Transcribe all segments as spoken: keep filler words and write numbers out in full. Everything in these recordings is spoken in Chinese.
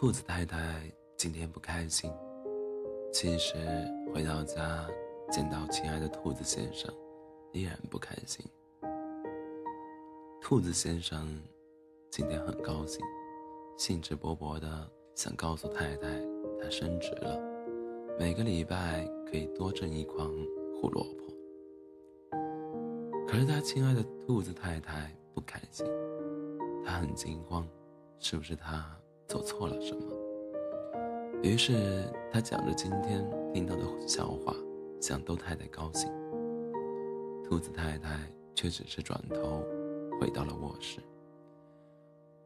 兔子太太今天不开心，其实回到家见到亲爱的兔子先生依然不开心。兔子先生今天很高兴，兴致勃勃地想告诉太太他升职了，每个礼拜可以多挣一筐胡萝卜。可是他亲爱的兔子太太不开心，他很惊慌，是不是他做错了什么？于是他讲着今天听到的笑话想逗太太高兴。兔子太太却只是转头回到了卧室。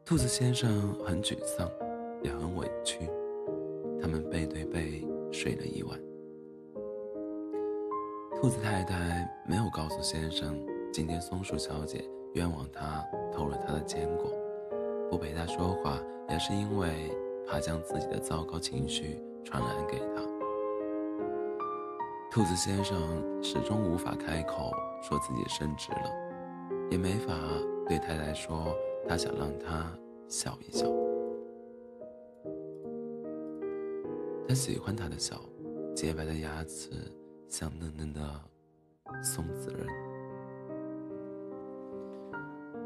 兔子先生很沮丧也很委屈，他们背对背睡了一晚。兔子太太没有告诉先生今天松鼠小姐冤枉他偷了他的坚果，不陪他说话也是因为怕将自己的糟糕情绪传染给他。兔子先生始终无法开口说自己升职了，也没法对太太说他想让她笑一笑，他喜欢她的笑，洁白的牙齿像嫩嫩的松子仁。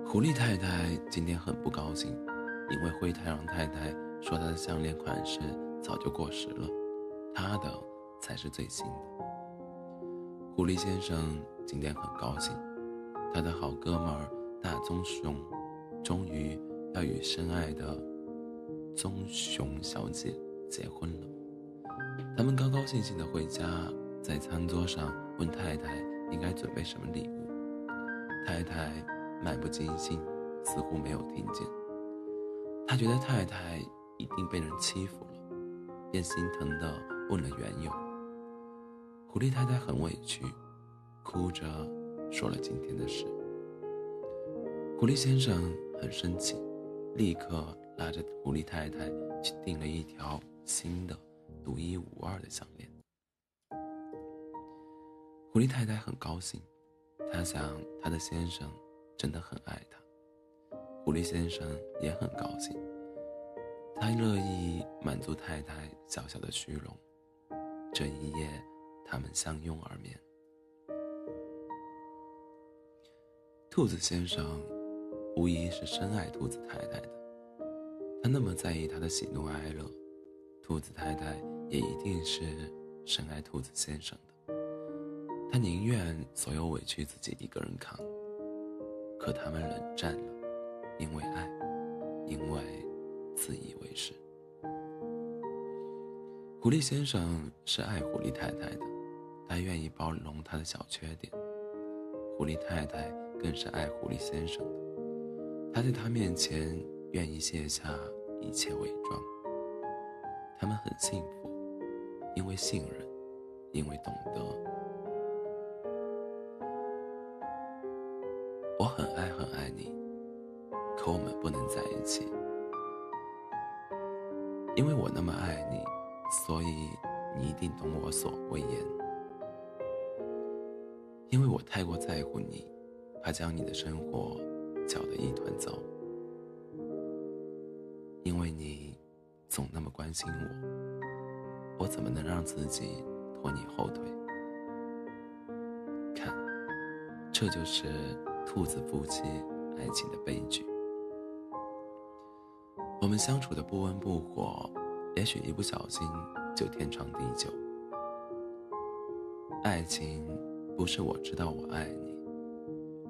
狐狸太太今天很不高兴，因为灰太狼太太说她的项链款式早就过时了，她的才是最新的。狐狸先生今天很高兴，他的好哥们儿大棕熊终于要与深爱的棕熊小姐结婚了。他们高高兴兴地回家，在餐桌上问太太应该准备什么礼物。太太漫不经心，似乎没有听见。他觉得太太一定被人欺负了，便心疼地问了缘由。狐狸太太很委屈，哭着说了今天的事。狐狸先生很生气，立刻拉着狐狸太太去订了一条新的独一无二的项链。狐狸太太很高兴，她想她的先生真的很爱她。狐狸先生也很高兴，他乐意满足太太小小的虚荣。这一夜他们相拥而眠。兔子先生无疑是深爱兔子太太的，他那么在意她的喜怒哀乐，兔子太太也一定是深爱兔子先生的。他宁愿所有委屈自己一个人扛，可他们冷战了，因为爱，因为自以为是。狐狸先生是爱狐狸太太的，他愿意包容她的小缺点。狐狸太太更是爱狐狸先生的，他在他面前愿意卸下一切伪装。他们很幸福，因为信任，因为懂得。我很爱很爱你，可我们不能在一起。因为我那么爱你，所以你一定懂我所未言。因为我太过在乎你，怕将你的生活搅得一团糟。因为你总那么关心我，我怎么能让自己拖你后腿？看，这就是兔子夫妻爱情的悲剧。我们相处的不温不火，也许一不小心就天长地久。爱情不是我知道我爱你，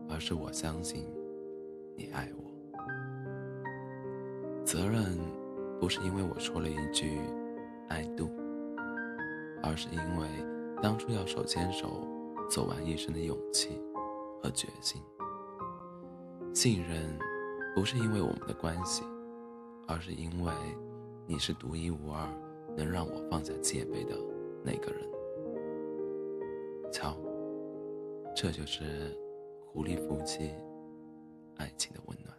而是我相信你爱我。责任不是因为我说了一句 I do， 而是因为当初要手牵手走完一生的勇气和决心。信任不是因为我们的关系，而是因为你是独一无二能让我放下戒备的那个人。瞧，这就是狐狸夫妻爱情的温暖。